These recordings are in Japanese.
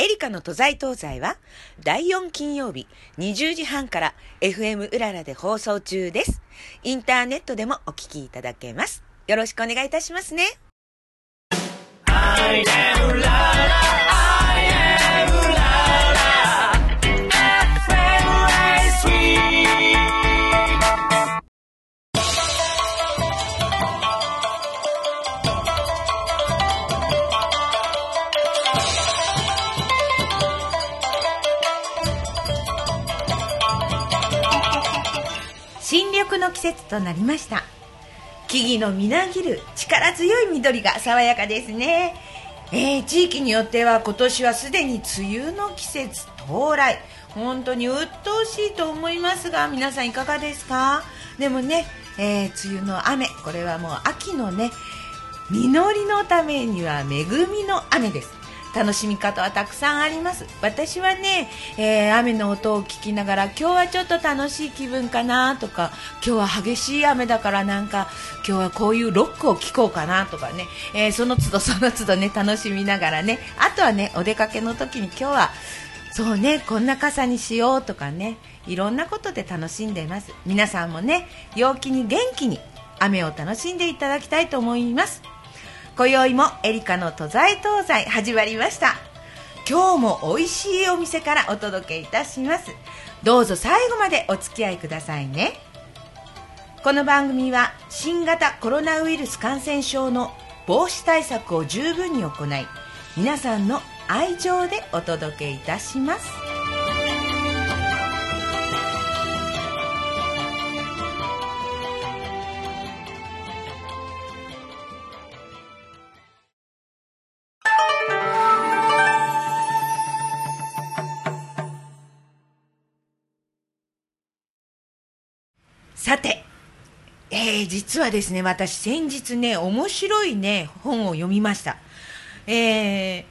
エリカの都在東西は第4金曜日20時半から FM うららで放送中です。インターネットでもお聞きいただけます。よろしくお願いいたしますね。I am うらら新緑の季節となりました。木々のみなぎる力強い緑が爽やかですね。地域によっては今年はすでに梅雨の季節到来、本当に鬱陶しいと思いますが、皆さんいかがですか？でもね、梅雨の雨、これはもう秋のね、実りのためには恵みの雨です。楽しみ方はたくさんあります。私はね、雨の音を聞きながら、今日はちょっと楽しい気分かなとか、今日は激しい雨だからなんか今日はこういうロックを聴こうかなとかね、その都度その都度ね楽しみながらね、あとはねお出かけの時に今日はそうねこんな傘にしようとかね、いろんなことで楽しんでいます。皆さんもね陽気に元気に雨を楽しんでいただきたいと思います。今宵もエリカの都在東西始まりました。今日も美味しいお店からお届けいたします。どうぞ最後までお付き合いくださいね。この番組は新型コロナウイルス感染症の防止対策を十分に行い、皆さんの愛情でお届けいたします。さて、実はですね、私先日ね面白いね本を読みました。日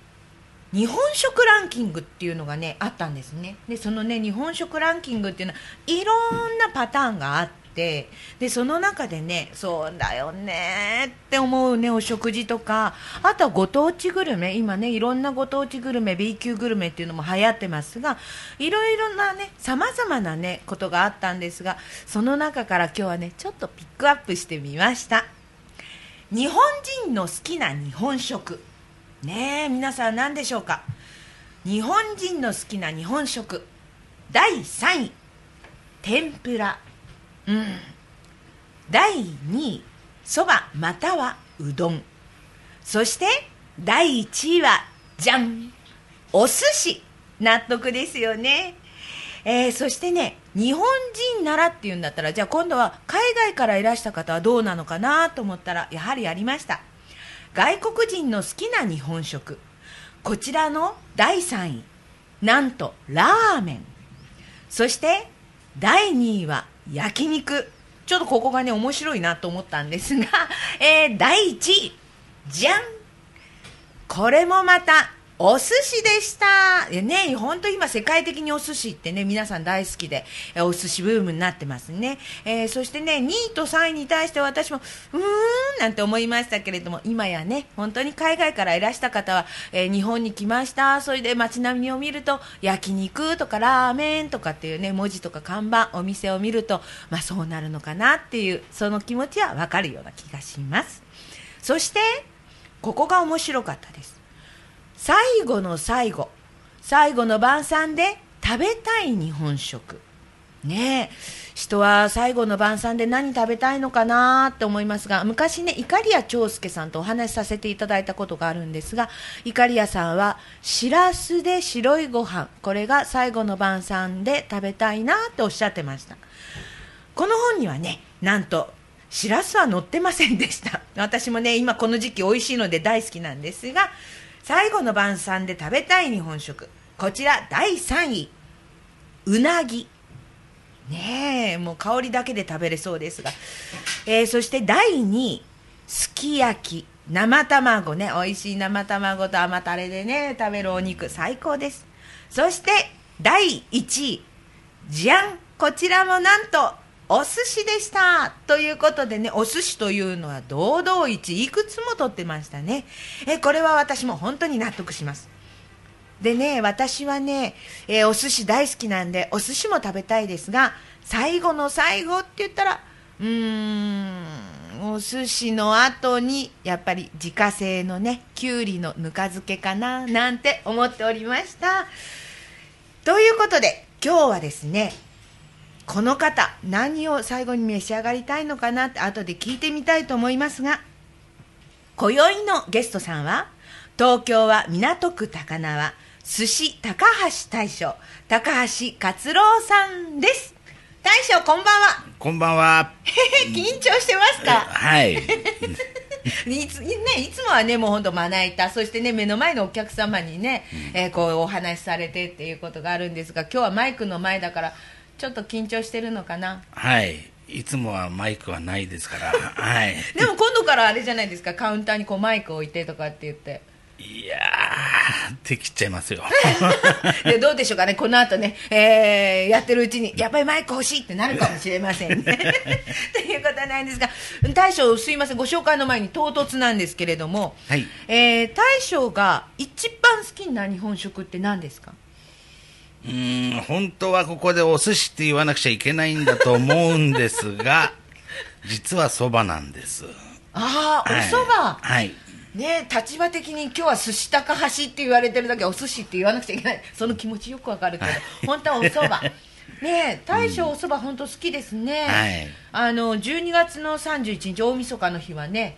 本食ランキングっていうのがねあったんですね。でそのね日本食ランキングっていうのはいろんなパターンがあって、でその中でねそうだよねって思うねお食事とか、あとはご当地グルメ、今ねいろんなご当地グルメ B 級グルメっていうのも流行ってますが、いろいろなねさまざまなねことがあったんですが、その中から今日はねちょっとピックアップしてみました。日本人の好きな日本食ねえ、皆さん何でしょうか？日本人の好きな日本食第3位天ぷら、第2位そばまたはうどん、そして第1位はじゃんお寿司。納得ですよね。そしてね日本人ならっていうんだったら、じゃあ今度は海外からいらした方はどうなのかなと思ったら、やはりありました。外国人の好きな日本食、こちらの第3位なんとラーメン、そして第2位は焼肉。ちょっとここがね面白いなと思ったんですが、第1位じゃん、これもまたお寿司でしたね。本当今世界的にお寿司ってね皆さん大好きで、お寿司ブームになってますね。そしてね2位と3位に対して私もうーんなんて思いましたけれども、今やね本当に海外からいらした方は、日本に来ました、それで街並みを見ると焼肉とかラーメンとかっていうね文字とか看板お店を見ると、まあそうなるのかなっていうその気持ちはわかるような気がします。そしてここが面白かったです。最後の最後、最後の晩餐で食べたい日本食ねえ、人は最後の晩餐で何食べたいのかなって思いますが、昔ねいかりや長介さんとお話しさせていただいたことがあるんですが、いかりやさんはしらすで白いご飯、これが最後の晩餐で食べたいなっておっしゃってました。この本にはねなんとしらすは載ってませんでした。私もね今この時期美味しいので大好きなんですが、最後の晩餐で食べたい日本食、こちら第3位うなぎねえ、もう香りだけで食べれそうですが、そして第2位すき焼き、生卵ね、美味しい生卵と甘タレでね食べるお肉最高です。そして第1位じゃん、こちらもなんとお寿司でした。ということでね、お寿司というのは堂々1位いくつも取ってましたね。これは私も本当に納得します。でね、私はね、お寿司大好きなんでお寿司も食べたいですが、最後の最後って言ったらお寿司の後にやっぱり自家製のねきゅうりのぬか漬けかななんて思っておりました。ということで今日はですね、この方何を最後に召し上がりたいのかなって後で聞いてみたいと思いますが、今宵のゲストさんは東京は港区高輪寿司高橋大将、高橋勝郎さんです。大将こんばんは。こんばんは。緊張してますか？はい。いつもはねもう本当まな板、そしてね目の前のお客様にね、こうお話しされてっていうことがあるんですが、今日はマイクの前だからちょっと緊張してるのかな。はい、いつもはマイクはないですから。はい。でも今度からあれじゃないですか、カウンターにこうマイク置いてとかって言って。いやー、できちゃいますよ。でどうでしょうかね、この後ね、やってるうちにやっぱりマイク欲しいってなるかもしれませんね。ということなんですが、大将すいません、ご紹介の前に唐突なんですけれども、はい、大将が一番好きな日本食って何ですか？本当はここでお寿司って言わなくちゃいけないんだと思うんですが、実はそばなんです。ああ、はい、おそば、はいね、立場的に今日は寿司高橋って言われてるだけお寿司って言わなくちゃいけない、その気持ちよくわかるけど、本当はおそばね、大将おそば本当好きですね、はい、12月の31日大晦日の日はね、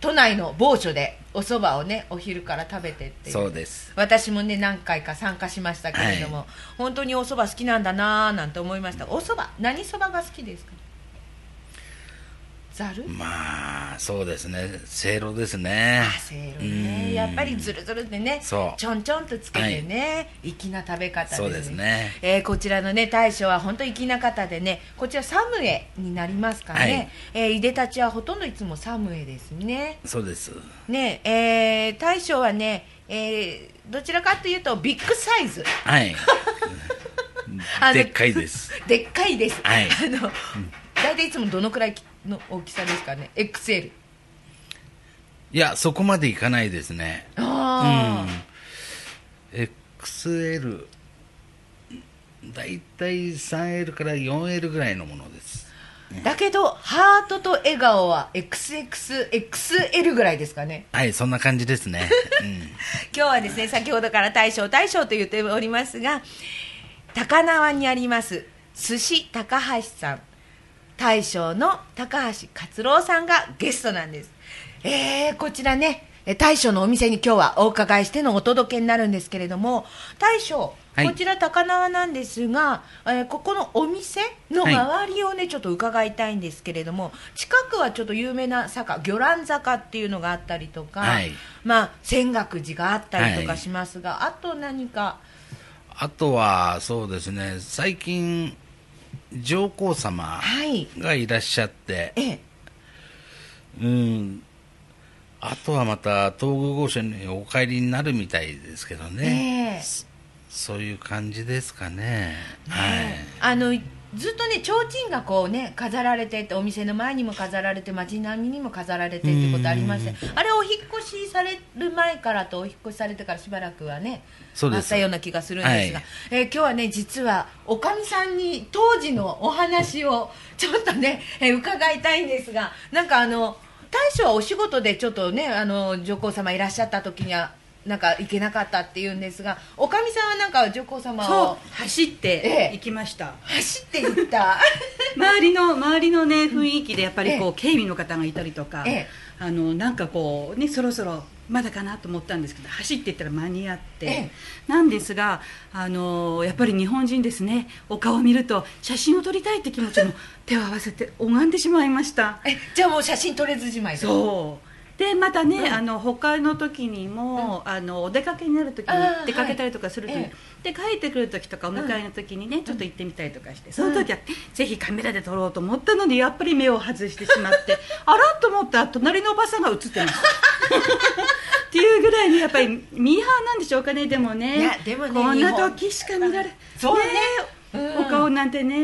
都内の某所でおそばをねお昼から食べてっていう。そうです。私もね何回か参加しましたけれども、はい、本当におそば好きなんだなーなんて思いました。おそば何そばが好きですか？ざる、まあそうですね、せいろですね。あ、せいろね、やっぱりずるずるでね、ちょんちょんとつけてね、はい、粋な食べ方ですね。そうですね、こちらのね大将は本当に粋な方でね、こちらサムエになりますかね、はい、いでたちはほとんどいつもサムエですね。そうですね、大将はね、どちらかというとビッグサイズ、はい。でっかいです。でっかいです、はい。大体いつもどのくらいの大きさですかね？ XL？ いや、そこまでいかないですね。ああ、うん、XL 大体 3L から 4L ぐらいのものです、ね、だけどハートと笑顔は XXXL ぐらいですかね？はい、そんな感じですね、うん、今日はですね、先ほどから大将と言っておりますが、高輪にあります寿司高橋さん、大将の高橋勝郎さんがゲストなんです。こちらね大将のお店に今日はお伺いしてのお届けになるんですけれども、大将、はい、こちら高輪なんですが、ここのお店の周りをね、はい、ちょっと伺いたいんですけれども、近くはちょっと有名な坂、魚卵坂っていうのがあったりとか、はい、まあ泉岳寺があったりとかしますが、はい、あと何か？あとはそうですね、最近上皇様がいらっしゃって、はい、うん、あとはまた東宮御所にお帰りになるみたいですけどね、そういう感じですか ね、はい、ずっとね提灯がこうね飾られてて、お店の前にも飾られて街並みにも飾られてってことありまして、あれお引っ越しされる前からとお引っ越しされてからしばらくはねあったような気がするんですが、はい、今日はね実はおかみさんに当時のお話をちょっとね、伺いたいんですが、なんか大将はお仕事でちょっとね上皇様いらっしゃった時にはなんか行けなかったっていうんですが、おかみさんはなんか上皇様を走って行きました、走って行った。周りのね雰囲気でやっぱりこう、警備の方がいたりとか、なんかこうねそろそろまだかなと思ったんですけど、走っていったら間に合って、なんですがやっぱり日本人ですね、お顔を見ると写真を撮りたいって気持ちも手を合わせて拝んでしまいました。じゃあもう写真撮れずじまい。そうでまたね、他の時にも、お出かけになる時に出かけたりとかすると、はい、で帰ってくる時とかお迎えの時にね、ちょっと行ってみたりとかして、その時は、ぜひカメラで撮ろうと思ったのにやっぱり目を外してしまってあらと思ったら隣のおばさんが映ってますっていうぐらいにやっぱりミーハーなんでしょうかね。でもねこんな時しか見られそうね、お顔なんてね、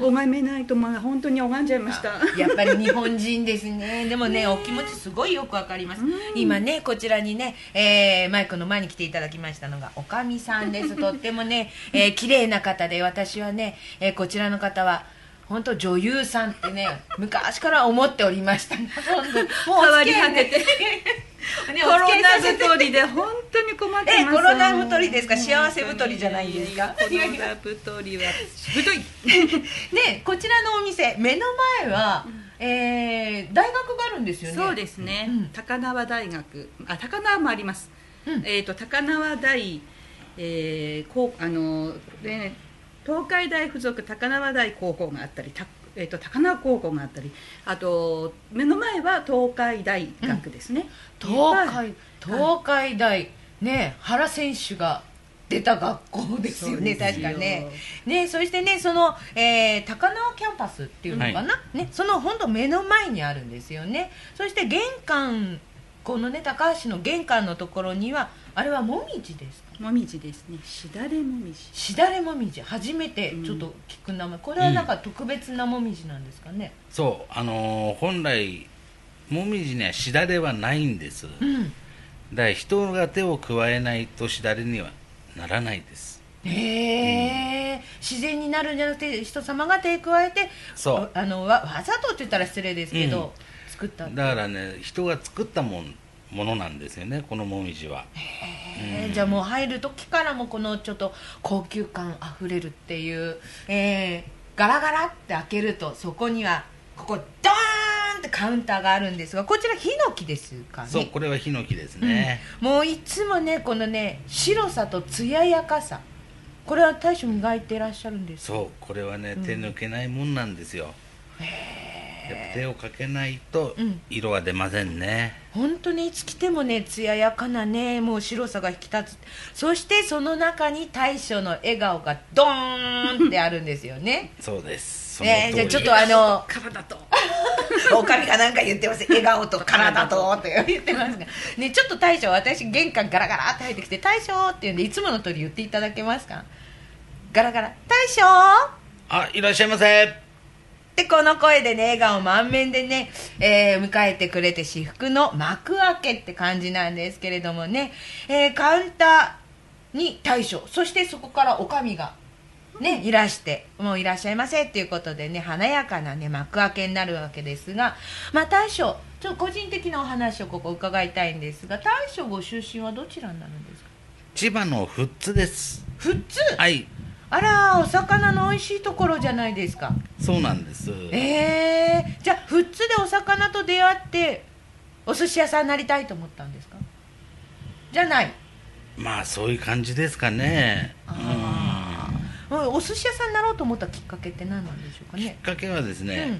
拝めないと、まあ、本当に拝んじゃいました。やっぱり日本人ですね。でも ねお気持ちすごいよくわかります。今ねこちらにね、マイクの前に来ていただきましたのがおかみさんです。とってもね、綺麗な方で、私はね、こちらの方は本当女優さんってね昔から思っておりました、ね、もう変わり果ててね、コロナ太りで本当に困ってます。コロナ太りですか、幸せ太りじゃないですか。コロナ太りは太いで、こちらのお店目の前は、大学があるんですよね。そうですね、高輪大学、あ、高輪もあります、高輪大、東海大附属高輪大高校があったり、高輪高校があったり、あと目の前は東海大学ですね、東海大ね、原選手が出た学校ですよね。確かね。ね、そしてね、その、高輪キャンパスっていうのかな、ね、その本当目の前にあるんですよね。そして玄関、このね高橋の玄関のところには、あれはもみじですか。もみじですね。しだれもみじ。しだれもみじ、初めてちょっと聞く名前。これはなんか特別なもみじなんですかね。そう、本来もみじにはしだれはないんです、だから人が手を加えないとしだれにはならないです。自然になるんじゃなくて人様が手を加えて、そう、わざとって言ったら失礼ですけど、作ったって。だからね、人が作ったものなんですよね、このもみじは。じゃあもう入る時からもこのちょっと高級感あふれるっていう、ガラガラって開けると、そこにはここドーンってカウンターがあるんですが、こちらヒノキですかね。そう、これはヒノキですね、もういつもねこのね白さと艶やかさ、これは大将磨いていらっしゃるんですか。そう、これはね、手抜けないもんなんですよ。手をかけないと色は出ませんね、本当にいつ来てもね艶やかなね、もう白さが引き立つ。そしてその中に大将の笑顔がドーンってあるんですよね。そうです、その通りです。じゃあちょっと体と狼がなんか言ってます。笑顔と体とって言ってますがね、ちょっと大将、私玄関ガラガラって入ってきて、大将って言うんで、いつもの通り言っていただけますか。ガラガラ、大将、あ、いらっしゃいませで、この声でね、笑顔満面でね、迎えてくれて、至福の幕開けって感じなんですけれどもね、カウンターに大将、そしてそこからおかみがね、いらして、もういらっしゃいませっていうことでね、華やかなね幕開けになるわけですが、まあ大将、ちょっと個人的なお話をここ伺いたいんですが、大将ご出身はどちらになるんですか。千葉の富津です。富津、はい。あら、お魚の美味しいところじゃないですか。そうなんです。じゃあ富津でお魚と出会ってお寿司屋さんになりたいと思ったんですか。じゃない、まあそういう感じですかね。お寿司屋さんになろうと思ったきっかけって何なんでしょうかね。きっかけはですね、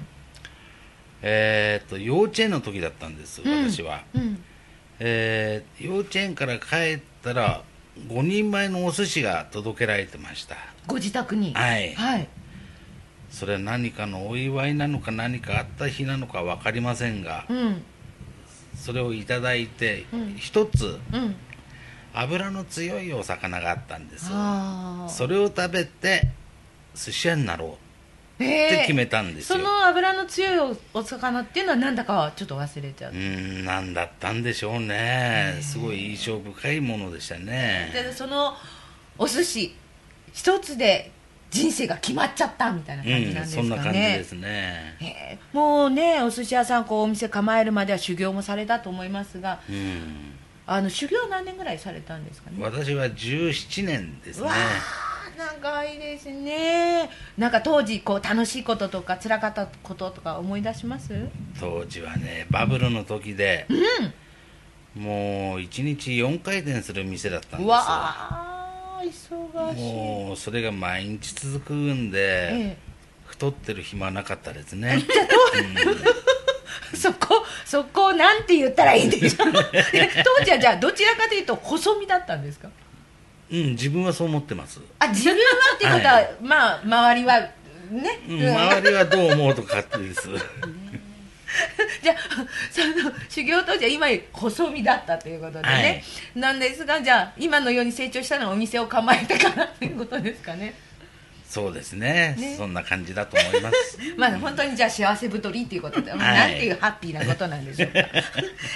幼稚園の時だったんです、私は。幼稚園から帰ったら5人前のお寿司が届けられてました、ご自宅に。はい。それは何かのお祝いなのか、何かあった日なのか分かりませんが、それをいただいて、一つ、脂の強いお魚があったんです。それを食べて寿司屋になろうって決めたんですよ。その脂の強いお魚っていうのは何だかちょっと忘れちゃう。何だったんでしょうね。すごい印象深いものでしたね。そのお寿司一つで人生が決まっちゃったみたいな感じなんですかね。そんな感じですね。もうね、お寿司屋さん、こうお店構えるまでは修行もされたと思いますが、修行は何年ぐらいされたんですかね。私は17年ですね。わー、長いですね。なんか当時こう楽しいこととか辛かったこととか思い出します？当時はね、バブルの時で、もう1日4回転する店だったんですよ。忙しい。もうそれが毎日続くんで、太ってる暇はなかったですね。そこなんて言ったらいいんでしょう当時はじゃあどちらかというと細身だったんですか。自分はそう思ってます。自分はっていうことは、まあ周りはね、周りはどう思うとかってですじゃあその修行当時は今より細身だったということでね、なんですが、じゃあ今のように成長したのはお店を構えてからということですかね。そうです ねそんな感じだと思いますまあ本当にじゃあ幸せ太りっていうことで、はい、なんていうハッピーなことなんでしょうか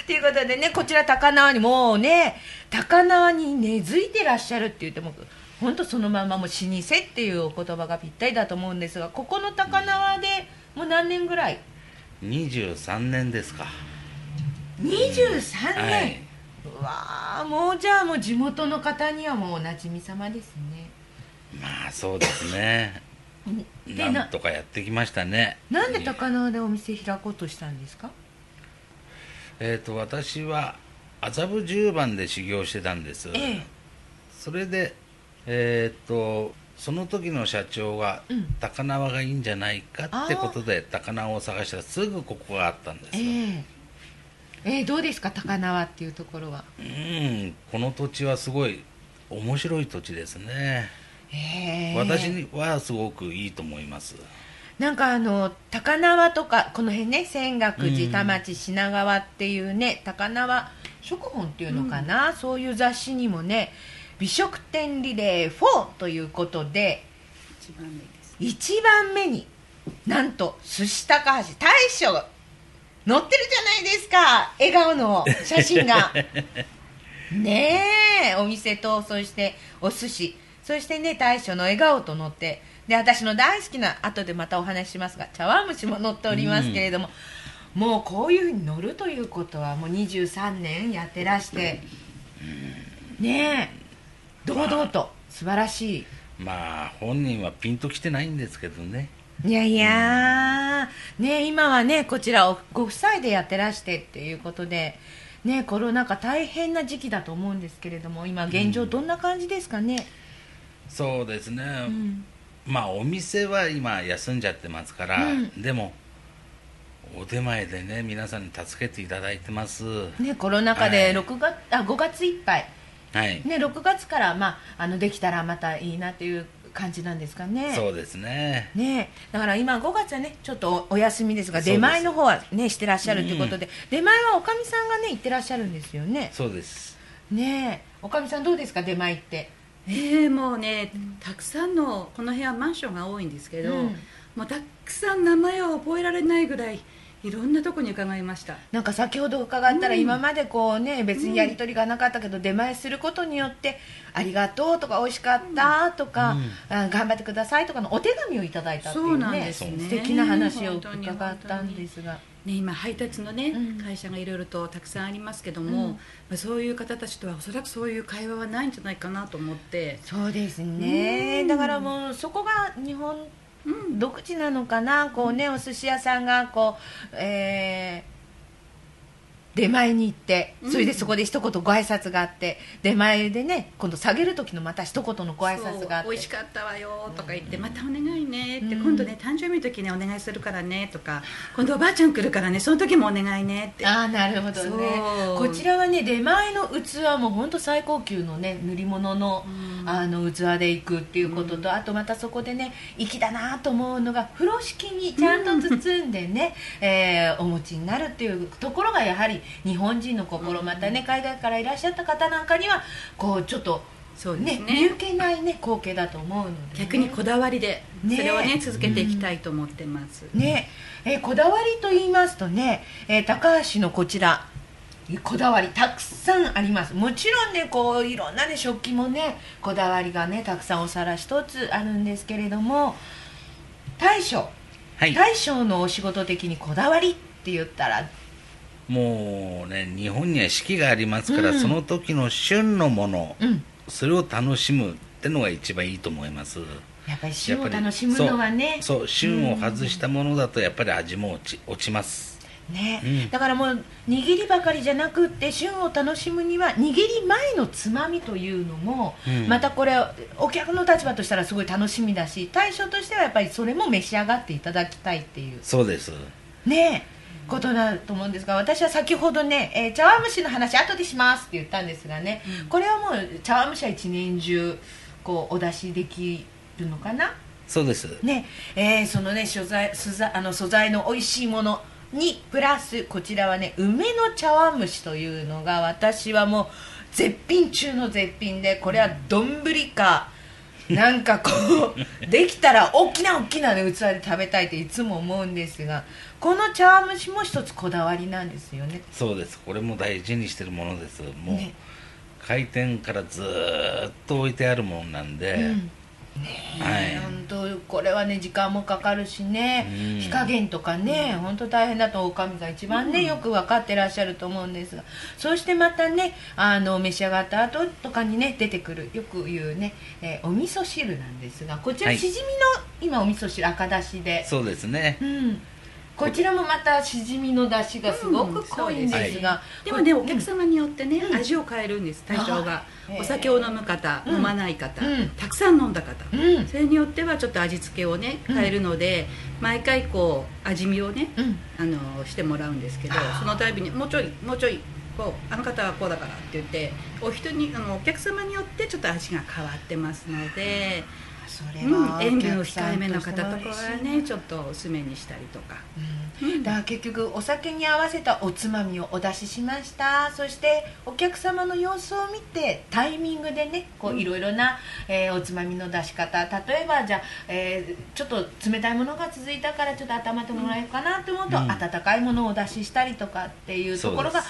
ということでね、こちら高輪にもうね、高輪に根付いてらっしゃるって言っても本当そのままもう老舗っていうお言葉がぴったりだと思うんですが、ここの高輪でもう何年ぐらい？23年ですか。23年、はい、うわあ、もうじゃあもう地元の方にはもうおなじみ様ですね。まあそうですねなんとかやってきましたね。なんで高輪でお店開こうとしたんですか？私は麻布十番で修行してたんです、それでその時の社長が、高輪がいいんじゃないかってことで高輪を探したらすぐここがあったんですよ。どうですか高輪っていうところは？この土地はすごい面白い土地ですね。私はすごくいいと思います。なんか高輪とかこの辺ね、泉岳寺、田町、品川っていうね、高輪食本っていうのかな、そういう雑誌にもね、美食店リレー4ということで1番目になんと寿司高橋大将が載ってるじゃないですか、笑顔の写真がねえ、お店とそしてお寿司、そしてね大将の笑顔と載って、で私の大好きな、後でまたお話ししますが、茶碗蒸しも載っておりますけれども、もうこういうふうに載るということはもう23年やってらして、ねえ堂々と素晴らしい。まあ本人はピンときてないんですけどね。いやいや、ね、今はねこちらをご夫妻でやってらしてっていうことで、ね、コロナ禍大変な時期だと思うんですけれども、今現状どんな感じですかね？そうですね、まあお店は今休んじゃってますから、でもお出前でね皆さんに助けていただいてます、ね、コロナ禍で5月いっぱい、ね、6月から、まあ、できたらまたいいなという感じなんですかね。そうです ねだから今5月はねちょっと お休みですが、出前の方はねしてらっしゃるということで、出前はおかみさんがね行ってらっしゃるんですよね。そうですね。おかみさんどうですか出前って？もうねたくさんの、この部屋マンションが多いんですけど、もうたくさん名前を覚えられないぐらいいろんなとこに伺いました。なんか先ほど伺ったら、今までこうね別にやり取りがなかったけど、出前することによってありがとうとか美味しかったとか、頑張ってくださいとかのお手紙をいただいたっていうね、そうなんですね、素敵な話を伺ったんですが、ね、今配達のね会社がいろいろとたくさんありますけども、まあ、そういう方たちとはおそらくそういう会話はないんじゃないかなと思って。そうですね、だからもうそこが日本独自なのかな、こうねお寿司屋さんがこう、出前に行って、それでそこで一言ご挨拶があって、出前でね今度下げる時のまた一言のご挨拶があって、美味しかったわよとか言って、またお願いねって、今度ね誕生日の時ねお願いするからねとか、今度おばあちゃん来るからねその時もお願いねって。ああなるほどね。こちらはね出前の器も本当最高級のね塗り物の、器で行くっていうことと、あとまたそこでね粋だなと思うのが、風呂敷にちゃんと包んでね、お持ちになるっていうところがやはり日本人の心、またね海外からいらっしゃった方なんかにはこうちょっとそうですね、見受けないね光景だと思うので、ね、逆にこだわりでそれをね続けていきたいと思ってます、こだわりと言いますとね、高橋のこちらこだわりたくさんあります。もちろんねこういろんなね食器もねこだわりがねたくさんお皿一つあるんですけれども、大将のお仕事的にこだわりって言ったらもうね日本には四季がありますから、その時の旬のもの、それを楽しむってのが一番いいと思います。やっぱり旬を楽しむのはね、そう旬を外したものだとやっぱり味も落ちます、だからもう握りばかりじゃなくって旬を楽しむには握り前のつまみというのも、またこれお客の立場としたらすごい楽しみだし、大将としてはやっぱりそれも召し上がっていただきたいっていう、そうですねえことだと思うんですが、私は先ほどね、茶碗蒸しの話後でしますって言ったんですがね、これはもう茶碗蒸しは一年中こうお出しできるのかな。そうですね、そのね素材の美味しいものにプラス、こちらはね梅の茶碗蒸しというのが私はもう絶品中の絶品で、これは丼かなんかこうできたら大きな、ね、器で食べたいっていつも思うんですが、この茶碗蒸しも一つこだわりなんですよね。そうです。これも大事にしてるものです。もう、ね、開店からずっと置いてあるもんなんで、うん、ねえ、はい、これはね時間もかかるしね、うん、火加減とかね本当大変だとおかみが一番ね、うん、よく分かってらっしゃると思うんですが、そしてまたね召し上がった後とかにね出てくるよく言うね、お味噌汁なんですが、こちらしじみの、はい、今お味噌汁赤だしで、そうですね、うん、こちらもまたしじみのだしがすごく濃いんですが、うん、そうですね、はい、でもねお客様によってね、うん、味を変えるんです。対象がお酒を飲む方、飲まない方、たくさん飲んだ方、それによってはちょっと味付けをね変えるので、毎回こう味見をねしてもらうんですけど、その度にもうちょいこうあの方はこうだからって言って、お人にお客様によってちょっと味が変わってますので、それは塩分を控えめの方とかはねちょっと薄めにしたりとか、だから結局お酒に合わせたおつまみをお出ししました。そしてお客様の様子を見てタイミングでねこういろいろな、おつまみの出し方、例えばじゃあ、ちょっと冷たいものが続いたからちょっと温めてもらえるかなと思うと、温かいものをお出ししたりとかっていうところが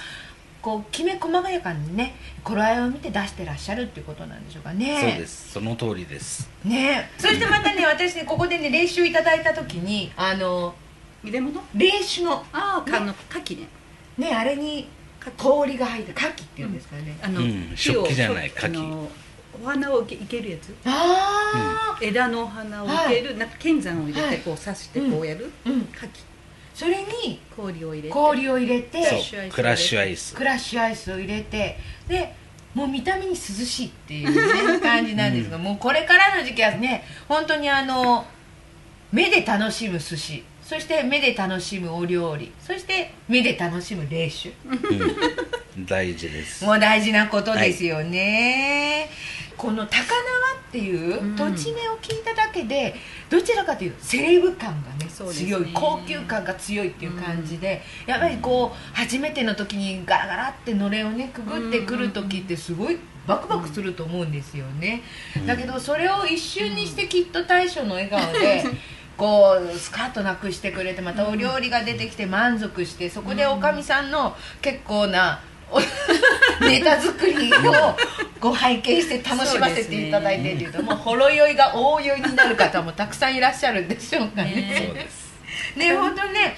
こうきめ細やかにね頃合いを見て出してらっしゃるっていうことなんでしょうかね。そうです、その通りですね。そしてまたね私ねここでね練習いただいた時に入れ物練習の牡蠣ね、ねあれに氷が入った牡蠣っていうんですかね、食器じゃない牡蠣、お花を生けるやつ、枝のお花を生ける、なんか剣山を入れてこう刺してこうやる牡蠣、それに氷を入れてクラッシュアイスを入れて、でもう見た目に涼しいっていう、ね、感じなんですが、もうこれからの時期はね本当に目で楽しむ寿司、そして目で楽しむお料理、そして目で楽しむ冷酒、大事です。もう大事なことですよね、はい、この高輪っていう土地名を聞いただけで、どちらかというとセレブ感がね強い、高級感が強いっていう感じで、やっぱりこう初めての時にガラガラってのれんをねくぐってくる時ってすごいバクバクすると思うんですよね、だけどそれを一瞬にしてきっと大将の笑顔でこうスカートなくしてくれて、またお料理が出てきて満足して、そこでおかみさんの結構なネタ作りをご拝見して楽しませていただいてというと、もうほろ酔いが大酔いになる方もたくさんいらっしゃるんでしょうかね。そうですね、本当にね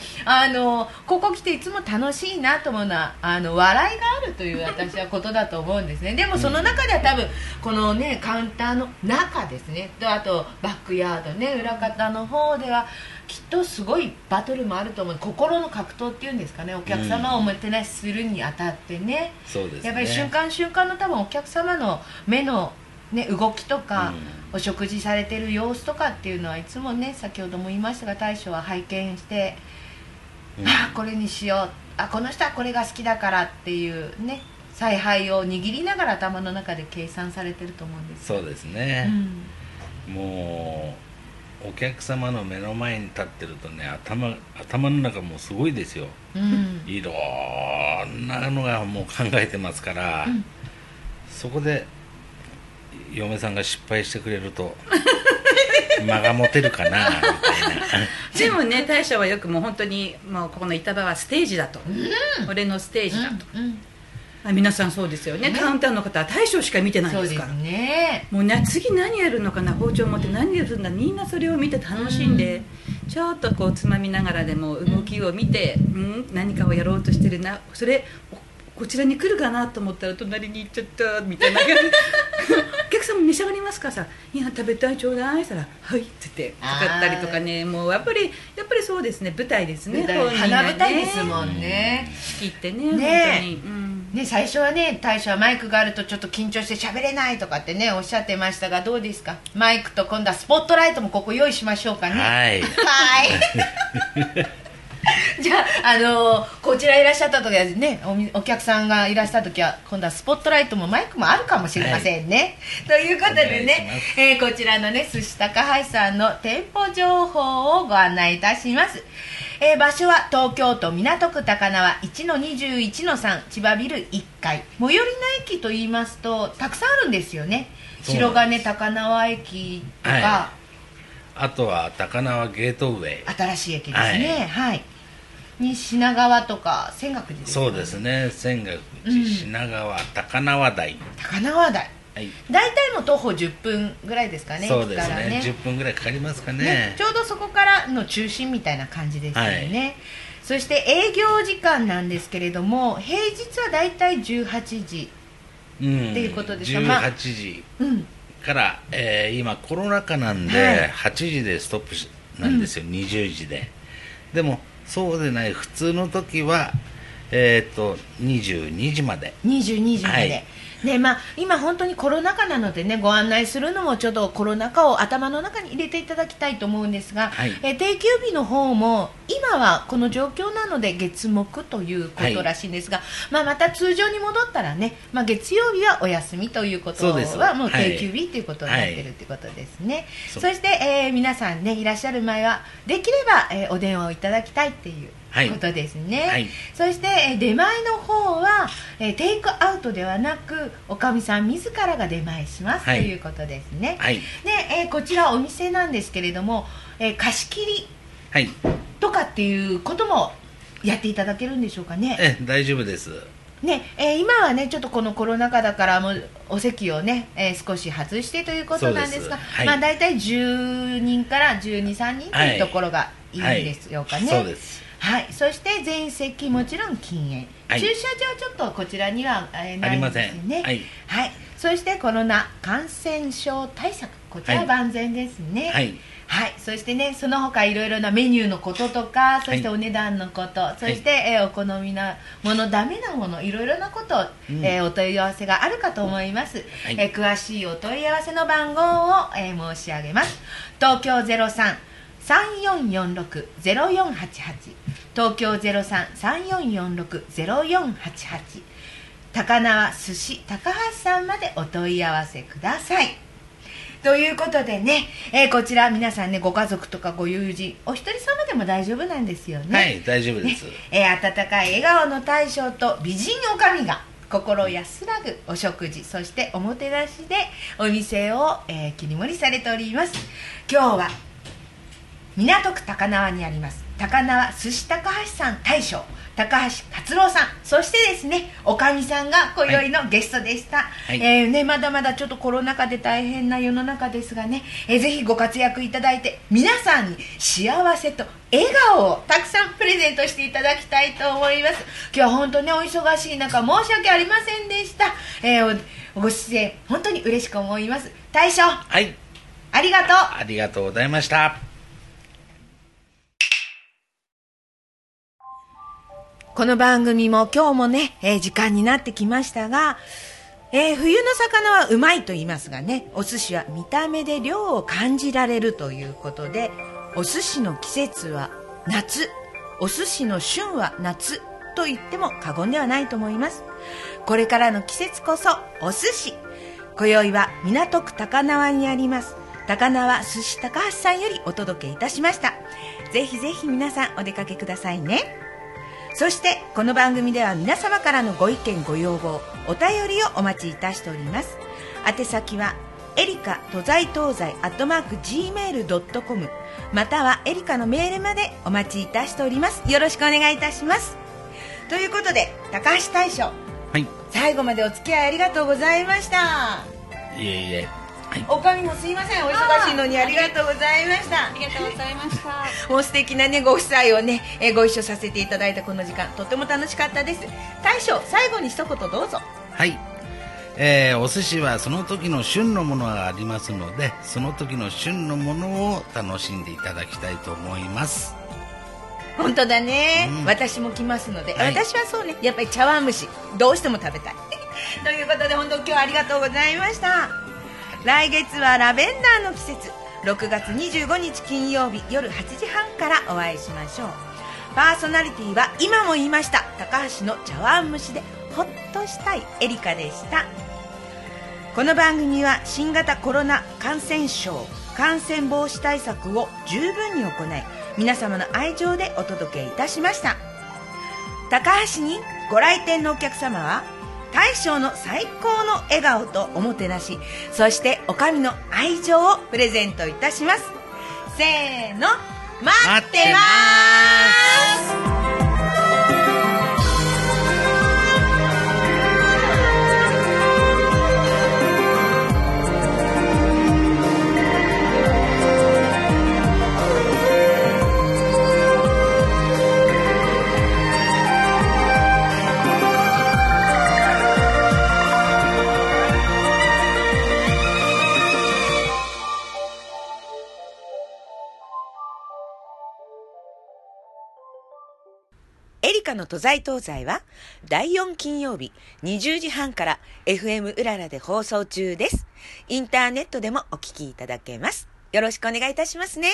ここ来ていつも楽しいなと思うのは笑いがあるという私はことだと思うんですね。でもその中では多分このねカウンターの中ですねと、あとバックヤードね裏方の方ではきっとすごいバトルもあると思う、心の格闘っていうんですかね、お客様をおもてなしするにあたってね、そうですね、やっぱり瞬間瞬間の多分お客様の目のね、動きとか、お食事されてる様子とかっていうのはいつもね先ほども言いましたが大将は拝見して、あこれにしよう、あこの人はこれが好きだからっていうね采配を握りながら頭の中で計算されてると思うんです。そうですね、もうお客様の目の前に立ってるとね頭の中もすごいですよ、いろんなのがもう考えてますから、そこで嫁さんが失敗してくれると間が持てるかなみたいなでもね大将はよくもう本当にもうここの板場はステージだと、俺のステージだと、皆さんそうですよね、カウンターの方は大将しか見てないですから、そうですね、もうね次何やるのかな、包丁持って何やるんだ、みんなそれを見て楽しんで、ちょっとこうつまみながらでも動きを見て、何かをやろうとしてるな、それこちらに来るかなと思ったら隣に行っちゃったみたいなお客さんも召し上がりますかさ、いや食べたいちょうだいしたらはいって言ってかかったりとかね、もうやっぱりそうですね、舞台ですね、花舞台ですもんね、好きってね本当にね、最初はね大将はマイクがあるとちょっと緊張して喋れないとかってねおっしゃってましたが、どうですかマイクと今度はスポットライトもここ用意しましょうかね。はいはいじゃあ、こちらいらっしゃった時はね お客さんがいらした時は今度はスポットライトもマイクもあるかもしれませんね、はい、ということでね、こちらのね寿司高橋さんの店舗情報をご案内いたします。場所は東京都港区高輪 1-21-3 千葉ビル1階、最寄りの駅といいますとたくさんあるんですよね。白金高輪駅とか、はい、あとは高輪ゲートウェイ、新しい駅ですね、はい、はい、に品川とか泉岳寺ですね。そうですね、泉岳寺、うん、品川、高輪台、高輪台、はい、大体も徒歩10分ぐらいですかね。そうですね、10分ぐらいかかりますか ね。ちょうどそこからの中心みたいな感じですよね、はい。そして営業時間なんですけれども、平日はだいたい18時っていうことですか、うん、18時から、うん、今コロナ禍なんで、はい、8時でストップなんですよ、うん、20時で。でもそうでない普通の時は、22時まで、22時まで、はい、ね。まあ、今本当にコロナ禍なのでね、ご案内するのもちょっとコロナ禍を頭の中に入れていただきたいと思うんですが、はい、定休日の方も今はこの状況なので月木ということらしいんですが、はい、まあ、また通常に戻ったらね、まあ、月曜日はお休みということはもう定休日ということになっているということですね、はいはい。そして、皆さんね、いらっしゃる前はできれば、お電話をいただきたいっていうことですね、はい。そして、出前の方は、テイクアウトではなくおかみさん自らが出前します、はい、ということですね、はい。で、こちらお店なんですけれども、貸し切りとかっていうこともやっていただけるんでしょうかね。大丈夫ですね。今はね、ちょっとこのコロナ禍だからもうお席をね、少し外してということなんですが、はい、まあ、大体10人から12、3人というところがいいんですよかね、はいはい、そうです、はい。そして全席もちろん禁煙、はい、駐車場はちょっとこちらにはないですね、ありません、はい、はい。そしてコロナ感染症対策、こちら万全ですね、はい、はい。そしてね、その他いろいろなメニューのこととか、そしてお値段のこと、はい、そして、お好みなもの、ダメなもの、いろいろなこと、お問い合わせがあるかと思います、はい。詳しいお問い合わせの番号を、申し上げます。東京03-3446-0488、東京 03-3446-0488、 高輪寿司高橋さんまでお問い合わせください。ということでね、こちら皆さんね、ご家族とかご友人、お一人様でも大丈夫なんですよね。はい、大丈夫です、ね。温かい笑顔の大将と美人女将が心安らぐお食事、そしておもてなしでお店を、切り盛りされております。今日は港区高輪にあります高輪寿司高橋さん、大将高橋勝郎さん、そしてですね、おかみさんが今宵のゲストでした、はい、ね、まだまだちょっとコロナ禍で大変な世の中ですがね、ぜひご活躍いただいて、皆さんに幸せと笑顔をたくさんプレゼントしていただきたいと思います。今日は本当にお忙しい中申し訳ありませんでした、ご出演本当に嬉しく思います。大将、はい、ありがとう、ありがとうございました。この番組も今日もね、時間になってきましたが、冬の魚はうまいと言いますがね、お寿司は見た目で量を感じられるということで、お寿司の季節は夏、お寿司の旬は夏と言っても過言ではないと思います。これからの季節こそお寿司。今宵は港区高輪にあります高輪寿司高橋さんよりお届けいたしました。ぜひぜひ皆さんお出かけくださいね。そしてこの番組では皆様からのご意見ご要望、お便りをお待ちいたしております。宛先はエリカとざい東西@gmail.com、 またはエリカのメールまでお待ちいたしております。よろしくお願いいたします。ということで高橋大将、はい、最後までお付き合いありがとうございました。いえいえ、はい、おかみもすいません、お忙しいのにありがとうございました。ありがとうございました。もう素敵なね、ご夫妻をね、ご一緒させていただいたこの時間、とても楽しかったです。大将、最後に一言どうぞ。はい、お寿司はその時の旬のものがありますので、その時の旬のものを楽しんでいただきたいと思います。本当だね、うん、私も来ますので、はい、私はそうね、やっぱり茶碗蒸しどうしても食べたいということで、本当今日はありがとうございました。来月はラベンダーの季節、6月25日金曜日夜8時半からお会いしましょう。パーソナリティは今も言いました高橋の茶碗蒸しでほっとしたいエリカでした。この番組は新型コロナ感染症感染防止対策を十分に行い、皆様の愛情でお届けいたしました。高橋にご来店のお客様は大将の最高の笑顔とおもてなし、そしておかみの愛情をプレゼントいたします。せーの、待ってます。の都在東西は第4金曜日20時半から FM うららで放送中です。インターネットでもお聞きいただけます。よろしくお願いいたしますね。